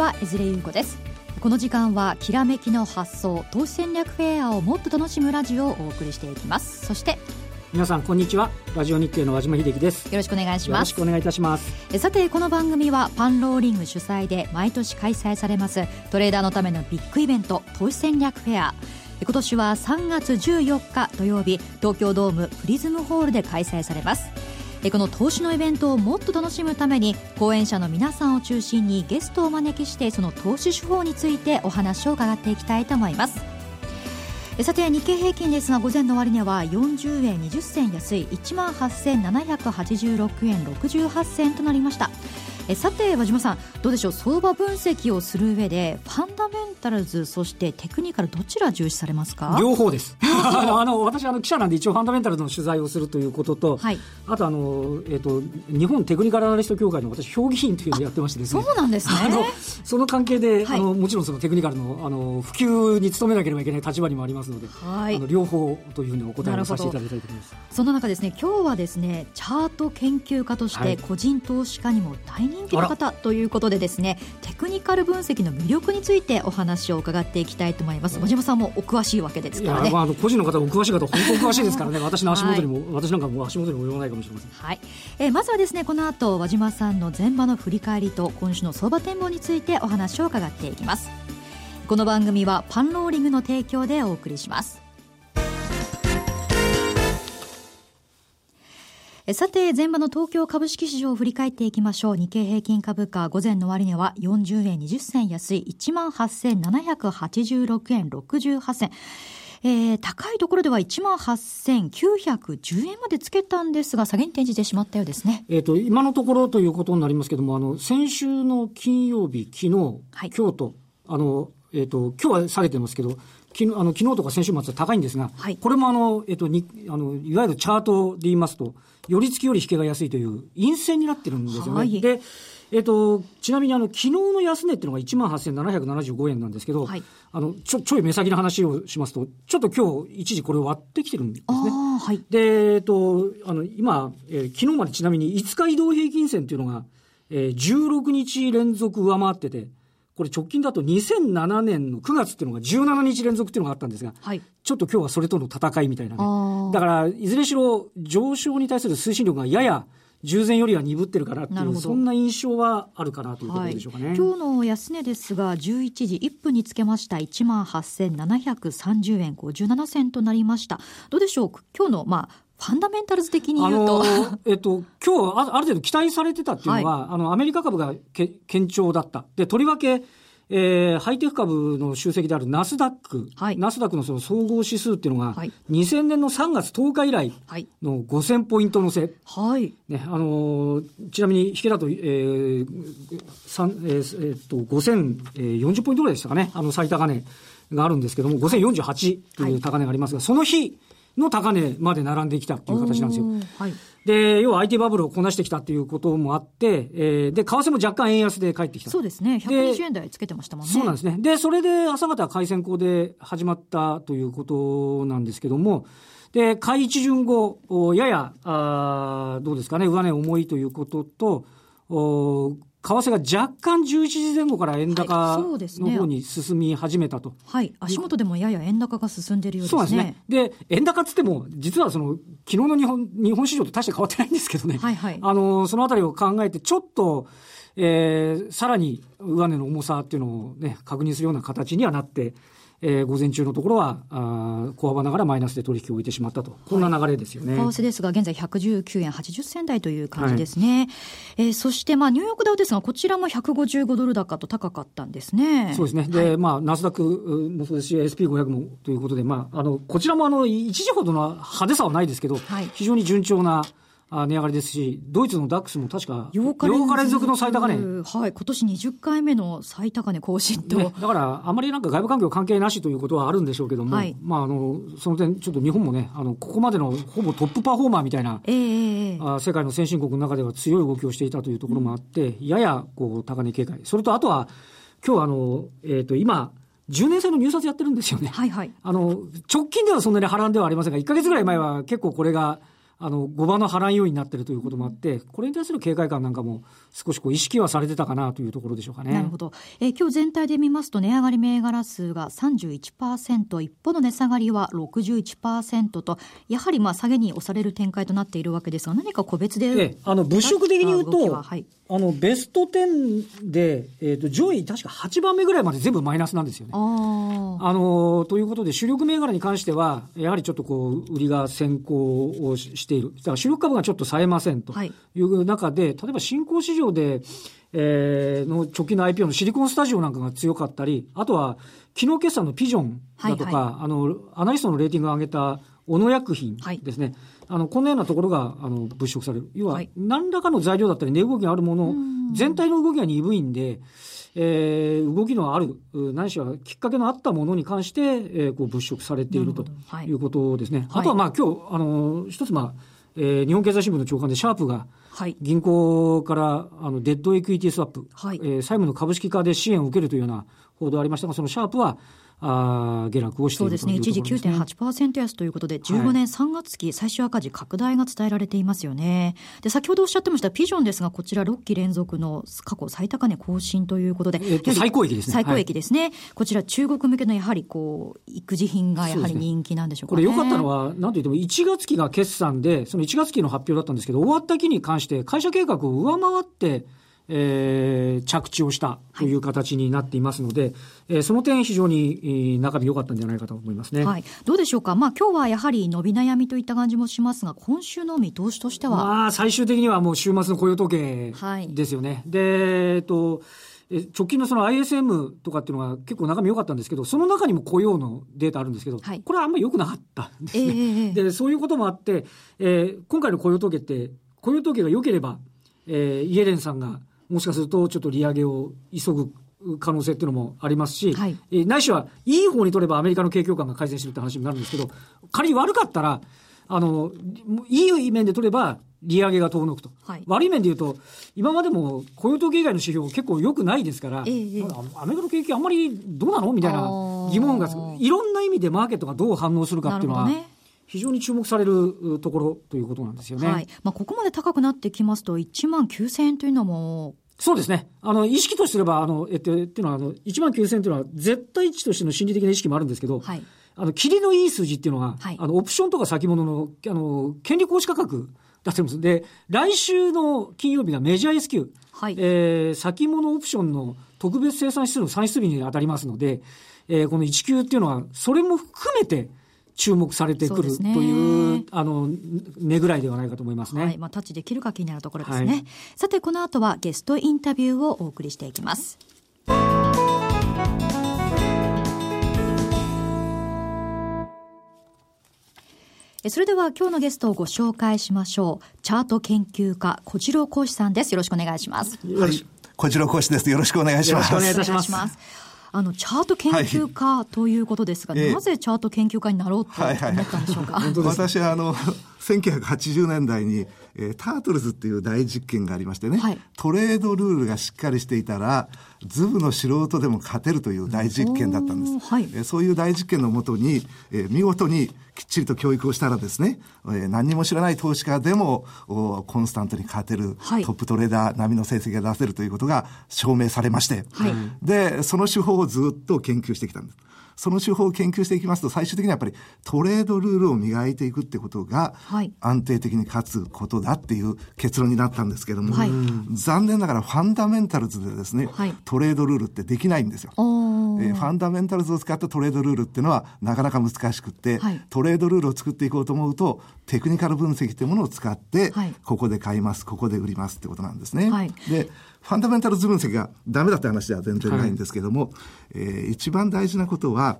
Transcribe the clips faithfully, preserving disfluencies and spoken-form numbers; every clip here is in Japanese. は江連優子です。この時間はきらめきの発想投資戦略フェアをもっと楽しむラジオをお送りしていきます。そして皆さんこんにちは、ラジオ日経の和島秀樹です。よろしくお願いします。よろしくお願いいたします。さてこの番組はパンローリング主催で毎年開催されますトレーダーのためのビッグイベント投資戦略フェア、今年はさんがつじゅうよっか土曜日、東京ドームプリズムホールで開催されます。この投資のイベントをもっと楽しむために講演者の皆さんを中心にゲストをお招きして、その投資手法についてお話を伺っていきたいと思います。さて日経平均ですが、午前の終値はよんじゅうえんにじゅっせん安い いちまんはっせんななひゃくはちじゅうろくえんろくじゅうはっせんとなりました。さて和島さん、どうでしょう、相場分析をする上でファンダメンタルズ、そしてテクニカル、どちら重視されますか？両方です。あの私あの記者なんで一応ファンダメンタルズの取材をするということと、はい、あとあの、えーと、日本テクニカルアナリスト協会の私評議員というのをやってましてですね。そうなんですね。あのその関係で、はい、あのもちろんそのテクニカル の, あの普及に努めなければいけない立場にもありますので、はい、あの両方というふうにお答えをさせていただきたいと思います。そんな中ですね、今日はですねチャート研究家として個人投資家にも大人気人気の方ということでですね、テクニカル分析の魅力についてお話を伺っていきたいと思います。和島さんもお詳しいわけですからね。いや、まあ、あの個人の方も詳しい方、本当に詳しいですからね。私の足元にも、はい、私なんかも足元にも及ばないかもしれません。はい、えー、まずはですねこの後和島さんの前場の振り返りと今週の相場展望についてお話を伺っていきます。この番組はパンローリングの提供でお送りします。さて前場の東京株式市場を振り返っていきましょう。日経平均株価、午前の終値はよんじゅうえんにじゅっせん安い いちまんはっせんななひゃくはちじゅうろくえんろくじゅうはっせん、えー、高いところでは いちまんはっせんきゅうひゃくじゅうえんまでつけたんですが、下げに転じてしまったようですね。えーと、今のところということになりますけども、あの先週の金曜日、昨日、はい、今日と、あの、えーと、今日は下げてますけど、昨日、あの、昨日とか先週末は高いんですが、はい、これもあの、えっと、に、あの、いわゆるチャートで言いますと、寄り付きより引けが安いという陰線になってるんですよね。はい、で、えっと、ちなみにあの、昨日の安値っていうのが いちまんはっせんななひゃくななじゅうごえんなんですけど、はい、あの、ちょ、ちょい目先の話をしますと、ちょっと今日一時これを割ってきてるんですね。あ、はい、で、えっと、あの、今、えー、昨日までちなみにいつか移動平均線っていうのが、えー、じゅうろくにちれんぞく上回ってて、これ直近だとにせんななねんのくがつっていうのがじゅうななにちれんぞくっていうのがあったんですが、はい、ちょっと今日はそれとの戦いみたいなね。だからいずれにしろ上昇に対する推進力がやや従前よりは鈍ってるかなっていう、そんな印象はあるかなというところでしょうかね。はい、今日の安値ですがじゅういちじいっぷんにつけました いちまんはっせんななひゃくさんじゅうえんごじゅうななせんとなりました。どうでしょう、今日のまあファンダメンタルズ的に言うと、あのー、えっと、今日 あ, ある程度期待されてたっていうのは、はい、あのアメリカ株がけ堅調だった。で、とりわけ、えー、ハイテク株の集積であるナスダック、はい、ナスダック の, その総合指数っていうのが、はい、にせんねんのさんがつとおか以来のごせんポイントのせ、はいね、あのー、ちなみに引けだと、えーえーえー、っとごせんよんじゅうポイントぐらいでしたかね、あの最高値があるんですけども、ごせんよんじゅうはちという高値がありますが、はい、その日の高値まで並んできたっていう形なんですよ。はい、で、要は アイティー バブルをこなしてきたっていうこともあって、えー、で、為替も若干円安で帰ってきた。そうですね。ひゃくにじゅうえんだいつけてましたもんね。そうなんですね。で、それで朝方は買い先行で始まったということなんですけども、で、買い一巡後、やや、あどうですかね、上値重いということと、お為替が若干じゅういちじぜんごから円高の方に進み始めたと、はいね、はい、足元でもやや円高が進んでいるようですね。そうですね。で、円高つっても実はその昨日の日本日本市場と大して変わってないんですけどね、はいはい、あのそのあたりを考えてちょっと、えー、さらに上値の重さっていうのをね確認するような形にはなって、えー、午前中のところはあ小幅ながらマイナスで取引を置いてしまったと、こんな流れですよね。為替ですが現在ひゃくじゅうきゅうえんはちじゅっせんだいという感じですね。はい、えー、そしてまあニューヨークダウですがこちらもひゃくごじゅうごドルだかと高かったんですね。そうですね。で、はい、まあナスダックもそうですし エスピーごひゃく もということで、まああのこちらもあの一時ほどの派手さはないですけど、はい、非常に順調な値上がりですし、ドイツのダックスも確かようかれんぞくの最高値、はい、今年にじゅっかいめの最高値更新と、ね、だからあまりなんか外部環境関係なしということはあるんでしょうけども、はい、まあ、あのその点ちょっと日本もねあのここまでのほぼトップパフォーマーみたいな、えー、あ世界の先進国の中では強い動きをしていたというところもあって、うん、ややこう高値警戒、それとあとは今日あの、えー、と今じゅうねんせいの入札やってるんですよね。はいはい、あの直近ではそんなに波乱ではありませんがいっかげつぐらい前は結構これがあのごばの払いようになっているということもあって、これに対する警戒感なんかも少しこう意識はされてたかなというところでしょうかね。なるほど。え今日全体で見ますと値上がり銘柄数が さんじゅういちパーセント、一方の値下がりは ろくじゅういちパーセント と、やはりまあ下げに押される展開となっているわけですが、何か個別で、ええ、あの物色的に言うと、はい、あのベストじゅうで、えー、と上位確かはちばんめぐらいまで全部マイナスなんですよね。ああのということで主力銘柄に関してはやはりちょっとこう売りが先行をしている。だから主力株がちょっと冴えませんという中で、はい、例えば新興市場で、えー、の直近の アイピーオー のシリコンスタジオなんかが強かったり、あとは昨日決算のピジョンだとか、はいはい、あのアナリストのレーティングを上げた小野薬品ですね、はい、あのこのようなところがあの物色される。要は何らかの材料だったり値動きがあるもの、はい、全体の動きが鈍いんで、えー、動きのある何しろきっかけのあったものに関して、えー、こう物色されているということですね、はい、あとはまあ今日あの一つまあ、えー、日本経済新聞の長官でシャープが銀行からあのデッドエクイティスワップ、はい、えー、債務の株式化で支援を受けるというような報道ありましたが、そのシャープはあ下落をしているというところですね。一時 きゅうてんはちパーセント 安ということでじゅうごねんさんがつ期最終赤字拡大が伝えられていますよね。で先ほどおっしゃってましたピジョンですが、こちらろっき連続の過去最高値更新ということで、えっと、最高益ですね。最高益ですね、はい、こちら中国向けのやはりこう育児品がやはり人気なんでしょうかね。そうですね。これ良かったのは何といってもいちがつ期が決算で、そのいちがつ期の発表だったんですけど、終わった期に関して会社計画を上回ってえー、着地をしたという形になっていますので、はい、えー、その点非常に中身良かったんじゃないかと思いますね、はい、どうでしょうか、まあ、今日はやはり伸び悩みといった感じもしますが、今週の見通しとしては、まあ、最終的にはもう週末の雇用統計ですよね、はい、で、えっと、直近のその アイエスエム とかっていうのが結構中身良かったんですけど、その中にも雇用のデータあるんですけど、はい、これはあんまり良くなかったんですね、えー、でそういうこともあって、えー、今回の雇用統計って雇用統計が良ければ、えー、イエレンさんがもしかするとちょっと利上げを急ぐ可能性っていうのもありますし、はい、えー、ないしはいい方に取ればアメリカの景況感が改善してるって話になるんですけど、仮に悪かったらあのいい面で取れば利上げが遠のくと、はい、悪い面でいうと今までも雇用統計以外の指標結構良くないですから、えー、アメリカの景気あんまりどうなのみたいな疑問が、いろんな意味でマーケットがどう反応するかっていうのは非常に注目されるところということなんですよね、はい、まあ、ここまで高くなってきますといちまんきゅうせんえんというのも、そうですね、あの意識とすればあのえってっていうのはあのいちまんきゅうせんえんというのは絶対値としての心理的な意識もあるんですけど、はい、あの切りのいい数字っていうのは、はい、あのオプションとか先物 の, あの権利行使価格だってますで、来週の金曜日がメジャー エスキュー、はい、えー、先物オプションの特別生産指数の算出日に当たりますので、えー、このいち級っていうのはそれも含めて注目されてくるという、ね、あの値ぐらいではないかと思いますね、はい、まあ、タッチできるか気になるところですね、はい、さてこの後はゲストインタビューをお送りしていきます。それでは今日のゲストをご紹介しましょう。チャート研究家小次郎講師さんです。よろしくお願いします。小次郎講師です。よろしくお願いします。よろしくお願いいたします。あのチャート研究家ということですが、はい、えー、なぜチャート研究家になろうと思ったんでしょうか。はいはいはい、私はあのせんきゅうひゃくはちじゅうねんだいに、えー、タートルズっていう大実験がありましてね、はい、トレードルールがしっかりしていたらズブの素人でも勝てるという大実験だったんです、はい、えー、そういう大実験のもとに、えー、見事にきっちりと教育をしたらですね、えー、何にも知らない投資家でもコンスタントに勝てる、はい、トップトレーダー並みの成績が出せるということが証明されまして、はい、でその手法をずっと研究してきたんです。その手法を研究していきますと、最終的にはやっぱりトレードルールを磨いていくってことが安定的に勝つことだっていう結論になったんですけども、はい、残念ながらファンダメンタルズでですね、はい、トレードルールってできないんですよ。えー、ファンダメンタルズを使ったトレードルールっていうのはなかなか難しくって、はい、トレードルールを作っていこうと思うとテクニカル分析というものを使って、はい、ここで買いますここで売りますってことなんですね、はい、でファンダメンタルズ分析がダメだって話では全然ないんですけども、はい、えー、一番大事なことは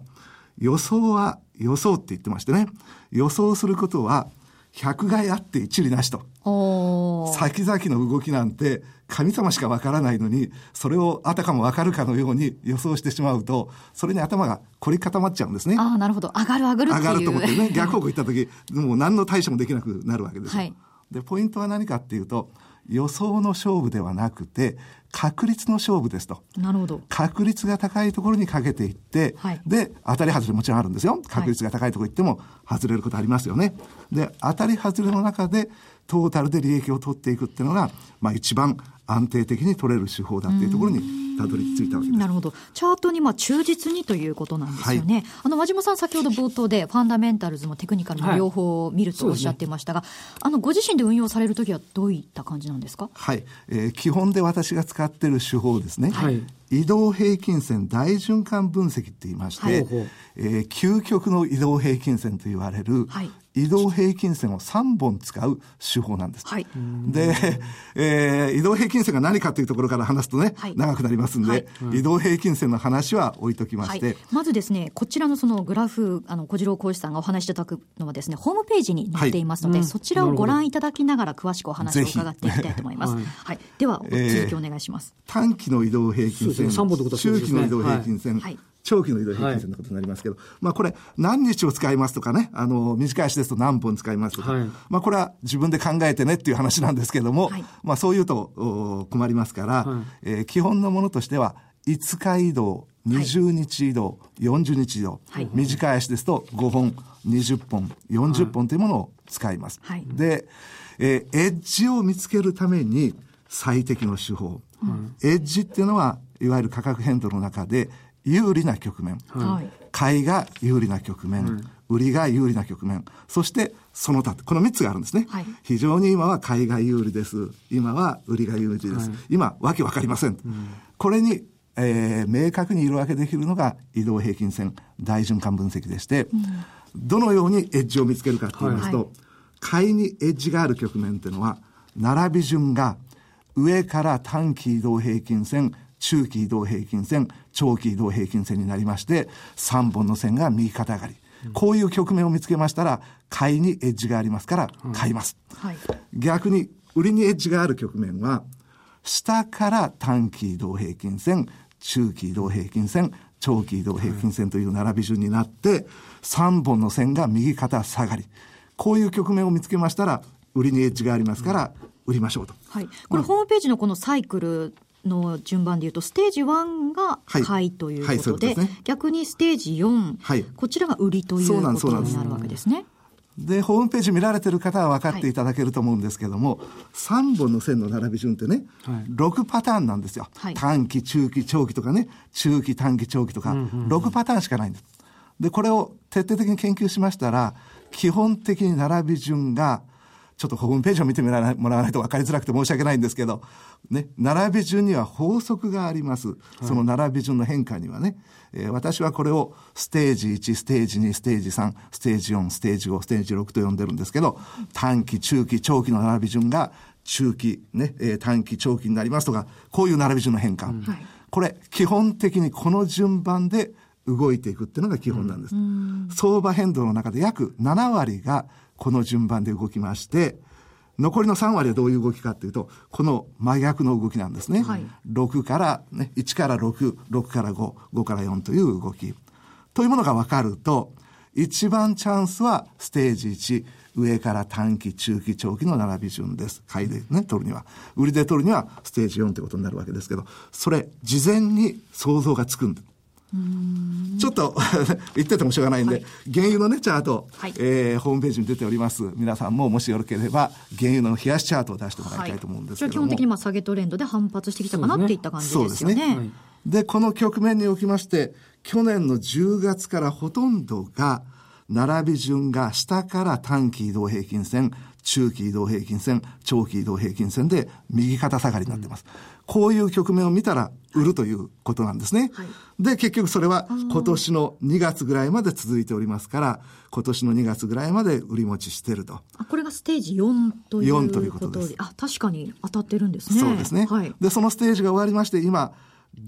予想は予想って言ってましてね、予想することはひゃく害あって一理なしと、お先々の動きなんて神様しかわからないのに、それをあたかもわかるかのように予想してしまうと、それに頭が凝り固まっちゃうんですね。ああ、なるほど。上がる上がるっていう。上がると思ってね、逆方向行った時もう何の対処もできなくなるわけですよ、はい、でポイントは何かっていうと、予想の勝負ではなくて確率の勝負ですと。なるほど。確率が高いところにかけていって、はい、で当たり外れもちろんあるんですよ。確率が高いところに行っても外れることありますよね。で当たり外れの中でトータルで利益を取っていくっていうのが、まあ、一番安定的に取れる手法だっていうところにたどり着いたわけです。なるほど。チャートにまあ忠実にということなんですよね、はい、あの和島さん先ほど冒頭でファンダメンタルズもテクニカルの両方を見るとおっしゃっていましたが、はいね、あのご自身で運用されるときはどういった感じなんですか？はい、えー、基本で私が使っている手法ですね、はい、移動平均線大循環分析って言いまして、はいえー、究極の移動平均線と言われる、はい移動平均線をさんぼん使う手法なんです、はい、で、えー、移動平均線が何かというところから話すとね、はい、長くなりますんで、はいうん、移動平均線の話は置いときまして、はい、まずですねこちらのそのグラフあの小次郎講師さんがお話しいただくのはですねホームページに載っていますので、はいうん、そちらをご覧いただきながら詳しくお話を伺っていきたいと思います、はいはい、では続きお願いします、えー、短期の移動平均線、ね、中期の移動平均線、はいはい長期の移動平均線のことになりますけど、はいまあ、これ何日を使いますとかねあの短い足ですと何本使いますとか、はいまあ、これは自分で考えてねっていう話なんですけども、はいまあ、そういうと困りますから、はいえー、基本のものとしてはいつか移動にじゅうにち移動、はい、よんじゅうにち移動、はい、短い足ですとごほんにじゅっぽんよんじゅっぽんというものを使います、はい、で、えー、エッジを見つけるために最適の手法、はい、エッジっていうのはいわゆる価格変動の中で有利な局面、はい、買いが有利な局面、うん、売りが有利な局面、そしてその他このみっつがあるんですね、はい、非常に今は買いが有利です、今は売りが有利です、はい、今わけわかりません、うん、これに、えー、明確に色分けできるのが移動平均線大循環分析でして、うん、どのようにエッジを見つけるかといいますと、はい、買いにエッジがある局面っていうのは並び順が上から短期移動平均線中期移動平均線長期移動平均線になりましてさんぼんの線が右肩上がり、うん、こういう局面を見つけましたら買いにエッジがありますから買います、はい、逆に売りにエッジがある局面は下から短期移動平均線中期移動平均線長期移動平均線という並び順になってさんぼんの線が右肩下がり、こういう局面を見つけましたら売りにエッジがありますから売りましょうと、はい、これホームページのこのサイクルの順番でいうとステージいちが買いということで、はいはい、ううとで逆にステージよん、はい、こちらが売りということになるわけですね。でホームページ見られてる方は分かっていただけると思うんですけども、はい、さんぼんの線の並び順ってね、はい、ろくパターンなんですよ、はい、短期中期長期とかね中期短期長期とか、うんうんうん、ろくパターンしかないんです。でこれを徹底的に研究しましたら基本的に並び順がちょっとホームページを見てもらわないと分かりづらくて申し訳ないんですけど、ね、並び順には法則があります。その並び順の変化にはね、えー、私はこれをステージいち、ステージに、ステージさん、ステージよん、ステージご、ステージろくと呼んでるんですけど、短期、中期、長期の並び順が中期、ね、えー、短期、長期になりますとか、こういう並び順の変化。うん、これ、基本的にこの順番で動いていくっていうのが基本なんです。うん、相場変動の中で約なな割がこの順番で動きまして残りのさん割はどういう動きかというとこの真逆の動きなんですね、はい、ろくから、ね、いちからろく、ろくからご、ごからよんという動きというものが分かると一番チャンスはステージいち上から短期中期長期の並び順です。買いで、ね、取るには売りで取るにはステージよんということになるわけですけどそれ事前に想像がつくんです。うーんちょっと言っててもしょうがないんで、はい、原油のねチャート、はいえー、ホームページに出ております。皆さんももしよろければ原油の冷やしチャートを出してもらいたいと思うんですけども、はい、基本的にまあ下げトレンドで反発してきたかなっていった感じですよね。そうですね。はい、でこの局面におきまして去年のじゅうがつからほとんどが並び順が下から短期移動平均線中期移動平均線長期移動平均線で右肩下がりになっています、うん、こういう局面を見たら売るということなんですね、はい、で結局それは今年のにがつぐらいまで続いておりますから今年のにがつぐらいまで売り持ちしてると。あこれがステージよんということで、よんということです。あ確かに当たってるんですね。そうですね、はい、でそのステージが終わりまして今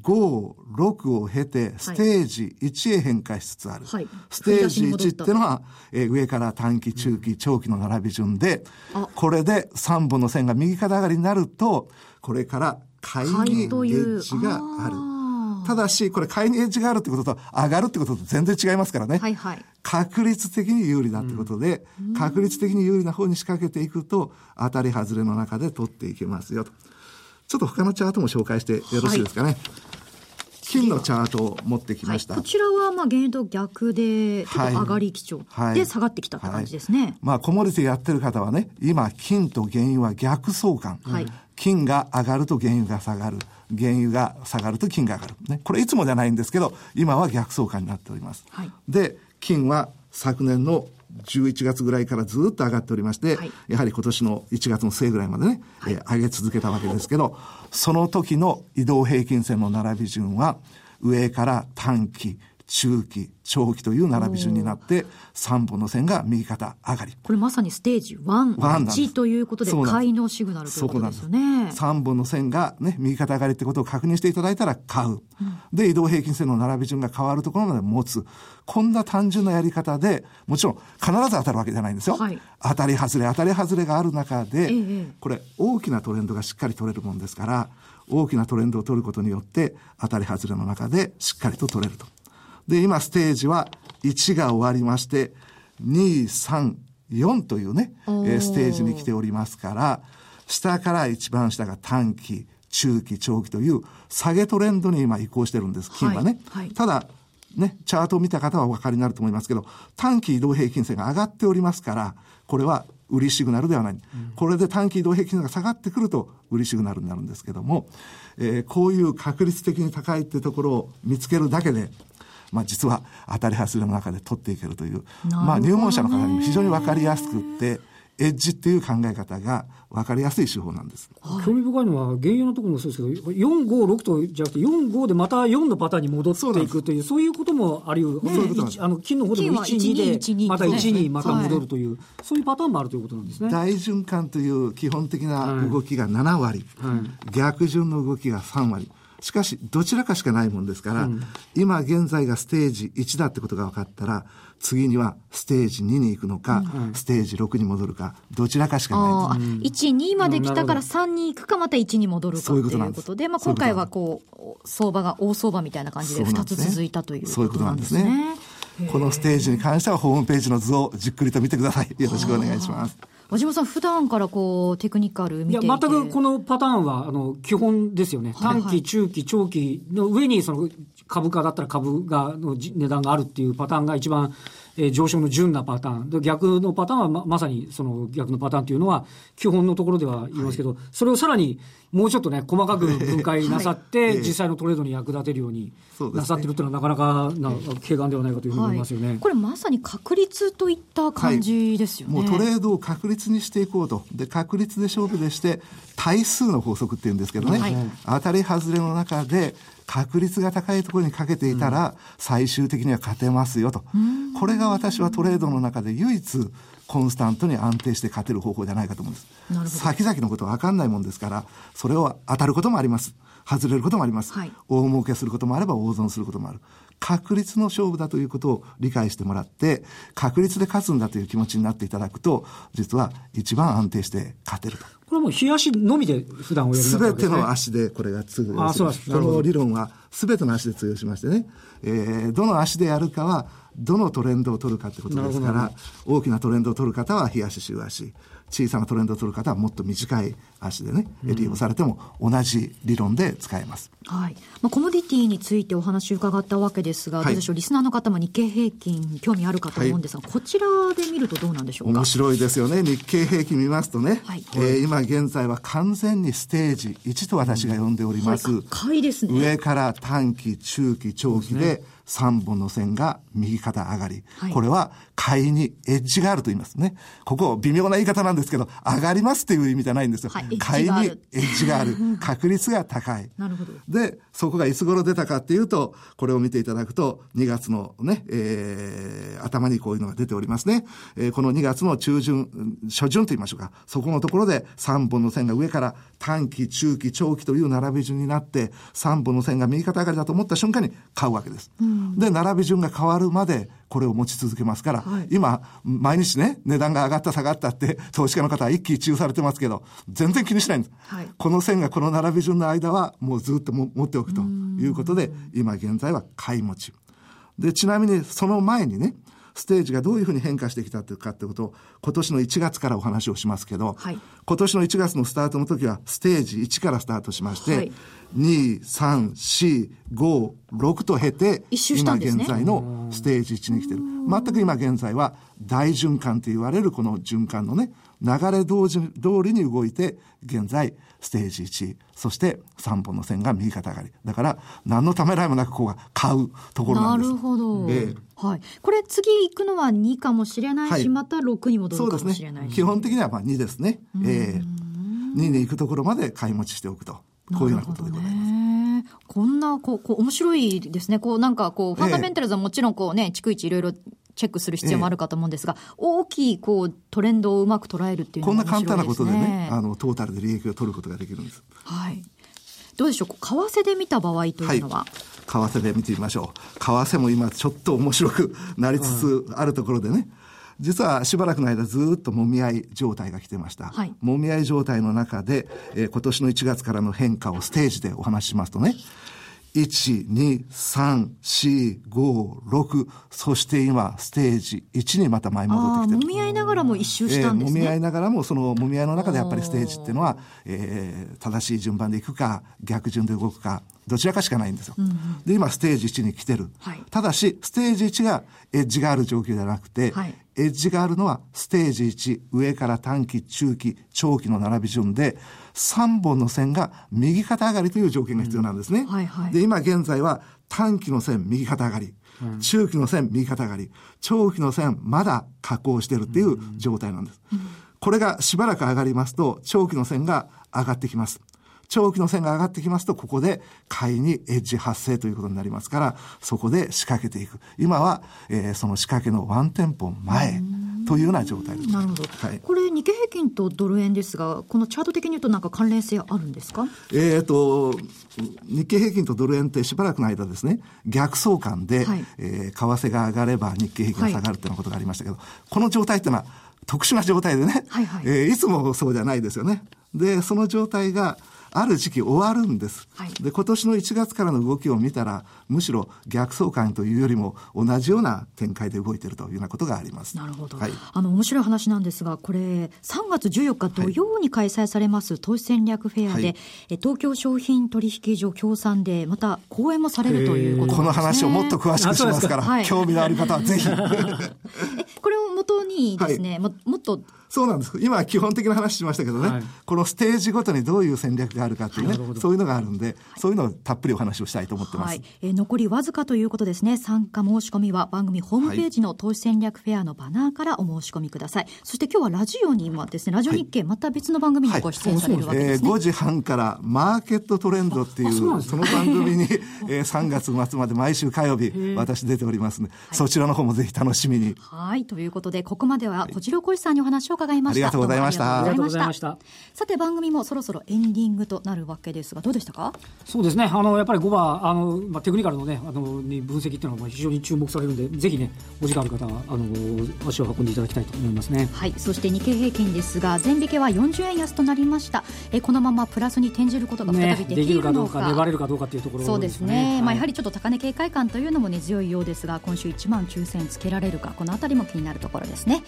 ご、ろくを経てステージいちへ変化しつつある、はい、ステージいちってのは、えー、上から短期中期長期の並び順で、うん、これでさんぼんの線が右肩上がりになるとこれから買いにエッジがある。ただしこれ買い値があるってことと上がるってことと全然違いますからね、はいはい、確率的に有利だってことで、うん、確率的に有利な方に仕掛けていくと当たり外れの中で取っていけますよと。ちょっと他のチャートも紹介してよろしいですかね、はい、金のチャートを持ってきました、はい、こちらはまあ原油と逆でちょっと上がり基調で下がってきたって感じですね、はいはい、まあコモディティやってる方はね今金と原油は逆相関、はい、金が上がると原油が下がる、原油が下がると金が上がる、ね、これいつもじゃないんですけど今は逆相関になっております、はい、で金は昨年のじゅういちがつぐらいからずっと上がっておりまして、はい、やはり今年のいちがつの末ぐらいまでね、はいえー、上げ続けたわけですけど、その時の移動平均線の並び順は上から短期、中期、長期という並び順になってさんぼんの線が右肩上がり、これまさにステージいち、いちということで買いのシグナルということですよね。さんぼんの線が、ね、右肩上がりってことを確認していただいたら買う、うん、で移動平均線の並び順が変わるところまで持つ、こんな単純なやり方でもちろん必ず当たるわけじゃないんですよ、はい、当たり外れ当たり外れがある中で、ええ、これ大きなトレンドがしっかり取れるもんですから、大きなトレンドを取ることによって当たり外れの中でしっかりと取れると。で今ステージはいちが終わりましてに、さん、よんというね、えー、ステージに来ておりますから、下から一番下が短期、中期、長期という下げトレンドに今移行してるんです金はね、はいはい、ただねチャートを見た方はお分かりになると思いますけど短期移動平均線が上がっておりますから、これは売りシグナルではない、うん、これで短期移動平均線が下がってくると売りシグナルになるんですけども、えー、こういう確率的に高いってところを見つけるだけでまあ、実は当たり外れの中で取っていけるという、ね、まあ、入門者の方にも非常に分かりやすくってエッジっていう考え方が分かりやすい手法なんです、はい、興味深いのは原油のところもそうですけどよん、ご、ろくとじゃなくてよん、ごでまたよんのパターンに戻っていくというそういうこともありうる、ね、あの金の方でもいち、にでまたいちにまた戻るという、はい、そういうパターンもあるということなんですね。大循環という基本的な動きがななわり、はいはい、逆順の動きがさんわり、しかしどちらかしかないもんですから、うん、今現在がステージいちだってことが分かったら次にはステージにに行くのか、うん、ステージろくに戻るかどちらかしかないと、うん、いち、にまで来たからさんに行くかまたいちに戻るかということで、まあ、今回はこう相場が大相場みたいな感じでふたつ続いたということなんですね。このステージに関してはホームページの図をじっくりと見てください。よろしくお願いします。和島さん普段からこうテクニカル見ていて、いや全くこのパターンはあの基本ですよね、はいはい、短期中期長期の上にその株価だったら株がの値段があるっていうパターンが一番、えー、上昇の順なパターンで、逆のパターンは ま, まさにその逆のパターンというのは基本のところでは言いますけど、はい、それをさらにもうちょっとね細かく分解なさって、はい、実際のトレードに役立てるようになさってるというのはなかなかな軽眼ではないかというふうに思いますよね、はい、これまさに確率といった感じですよね、はい、もうトレードを確率にしていこうと。で確率で勝負でして対数の法則っていうんですけどね、はい、当たり外れの中で確率が高いところにかけていたら最終的には勝てますよと、うん、これが私はトレードの中で唯一コンスタントに安定して勝てる方法じゃないかと思うんです。先々のことは分かんないもんですから、それを当たることもあります外れることもあります、はい、大儲けすることもあれば大損することもある、確率の勝負だということを理解してもらって確率で勝つんだという気持ちになっていただくと実は一番安定して勝てると。これはもう日足のみで普段をやるんだったわけですね。全ての足でこれが通用する。あ、そうです。この理論は全ての足で通用しましてね、えー、どの足でやるかはどのトレンドを取るかってことですから、大きなトレンドを取る方は日足週足、小さなトレンドを取る方はもっと短い足でね、利用されても同じ理論で使えます、うん、はい。まあ、コモディティについてお話を伺ったわけですが、はい、どうでしょう、リスナーの方も日経平均興味あるかと思うんですが、はい、こちらで見るとどうなんでしょうか。面白いですよね、日経平均見ますとね、はい、えー、今現在は完全にステージいちと私が呼んでおります、うん、はい、高いですね。上から短期、中期、長期でさんぼんの線が右肩上がり、はい、これは買いにエッジがあると言いますね。ここ微妙な言い方なんですけど上がりますという意味じゃないんですよ、はい、買いにエッジがある確率が高い。なるほど。でそこがいつ頃出たかっていうと、これを見ていただくとにがつのね、えー、頭にこういうのが出ておりますね、えー、このにがつの中旬初旬と言いましょうか、そこのところでさんぼんの線が上から短期、中期、長期という並び順になってさんぼんの線が右肩上がりだと思った瞬間に買うわけです、うん、で並び順が変わるまでこれを持ち続けますから、はい、今毎日ね値段が上がった下がったって投資家の方は一喜一憂されてますけど全然然気にしないんです、はい、この線がこの並び順の間はもうずっとも持っておくということで、今現在は買い持ちで、ちなみにその前にね、ステージがどういうふうに変化してきたというかということを今年のいちがつからお話をしますけど、はい、今年のいちがつのスタートの時はステージいちからスタートしまして、はい、に、さん、し、ご、ろくと経て一周したんですね。今現在のステージいちに来てる。全く今現在は大循環と言われるこの循環のね、流れ通りに動いて、現在ステージいち、そしてさんぼんの線が右肩上がりだから、何のためらいもなくここが買うところなんです。なるほど、えーはい、これ次行くのはにかもしれないし、はい、またろくに戻るかもしれないし、ね、基本的にはまあにですね、えー、にに行くところまで買い持ちしておくと、こういうようなことでございます。こんなこうこう面白いですね。こうなんかこうファンダメンタルズはもちろんこう、ね、えー、逐一いろいろチェックする必要もあるかと思うんですが、えー、大きいこうトレンドをうまく捉えるっていうのが面白いですね。こんな簡単なことでね、あのトータルで利益を取ることができるんです、はい、どうでしょう、為替で見た場合というのは、はい、為替で見てみましょう。為替も今ちょっと面白くなりつつあるところでね、実はしばらくの間ずっともみ合い状態が来てました、はい、もみ合い状態の中で、えー、今年のいちがつからの変化をステージでお話ししますとね、いち、に、さん、し、ご、ろく、そして今ステージいちにまた前戻ってきてる。もみ合いながらも一周したんですね。も、えー、み合いながらも、そのもみ合いの中でやっぱりステージっていうのは、えー、正しい順番でいくか逆順で動くかどちらかしかないんですよ、うんうん、で今ステージいちに来てる、はい、ただしステージいちがエッジがある状況じゃなくて、はい、エッジがあるのはステージいち上から短期中期長期の並び順でさんぼんの線が右肩上がりという条件が必要なんですね、うん、はいはい、で今現在は短期の線右肩上がり、うん、中期の線右肩上がり、長期の線まだ下降してるっていう状態なんです、うんうん、これがしばらく上がりますと長期の線が上がってきます。長期の線が上がってきますと、ここで買いにエッジ発生ということになりますから、そこで仕掛けていく。今は、えー、その仕掛けのワンテンポ前というような状態です。なるほど、はい、これ日経平均とドル円ですが、このチャート的に言うと何か関連性あるんですか？えーと、日経平均とドル円ってしばらくの間ですね、逆相関で、はい、えー、為替が上がれば日経平均が下がるというようなことがありましたけど、はい、この状態ってのは特殊な状態でね、はいはい、えー、いつもそうじゃないですよね。でその状態がある時期終わるんです、はい、で今年のいちがつからの動きを見たら、むしろ逆相関というよりも同じような展開で動いているというようなことがあります。なるほど、はい、あの面白い話なんですが、これさんがつじゅうよっか土曜に開催されます投資戦略フェアで、はい、え東京商品取引所協賛でまた講演もされるということですね。この話をもっと詳しくしますから、はい、興味のある方はぜひえこれを元にですね、はい、も, もっとそうなんです。今基本的な話しましたけどね、はい、このステージごとにどういう戦略があるかっていうね、はい、そういうのがあるんで、はい、そういうのをたっぷりお話をしたいと思ってます、はい、えー、残りわずかということですね。参加申し込みは番組ホームページの投資戦略フェアのバナーからお申し込みください、はい、そして今日はラジオに今ですね、ラジオ日経また別の番組にご出演されるわけですね、はいはい、えー、ごじはんからマーケットトレンドっていう そ, その番組にさんがつまつまで毎週火曜日私出ておりますので、はい、そちらの方もぜひ楽しみに。はい、ということでここまでは小次郎浩司さんにお話を伺いました。ありがとうございました。さて番組もそろそろエンディングとなるわけですが、どうでしたか？そうですね、あのやっぱりごばん、あの、まあ、テクニカルの、ね、あの分析っていうのが非常に注目されるので、ぜひね、お時間ある方はあの足を運んでいただきたいと思いますね、はい、そして日経平均ですが、前引けはよんじゅうえんやすとなりました。えこのままプラスに転じることが再びできるのか、ね、できるかどうか、粘れるかどうかというところ、ね、そうですね、はい、まあ、やはりちょっと高値警戒感というのも根強いようですが、今週いちまんきゅうせんえんつけられるか、このあたりも気になるところですね、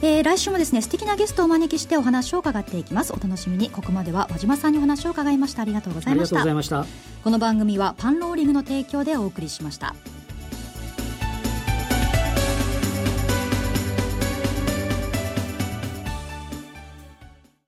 えー、来週もですね、素敵なゲストをお招きしてお話を伺っていきます。お楽しみに。ここまでは和島さんにお話を伺いました。ありがとうございました。この番組はパンローリングの提供でお送りしました。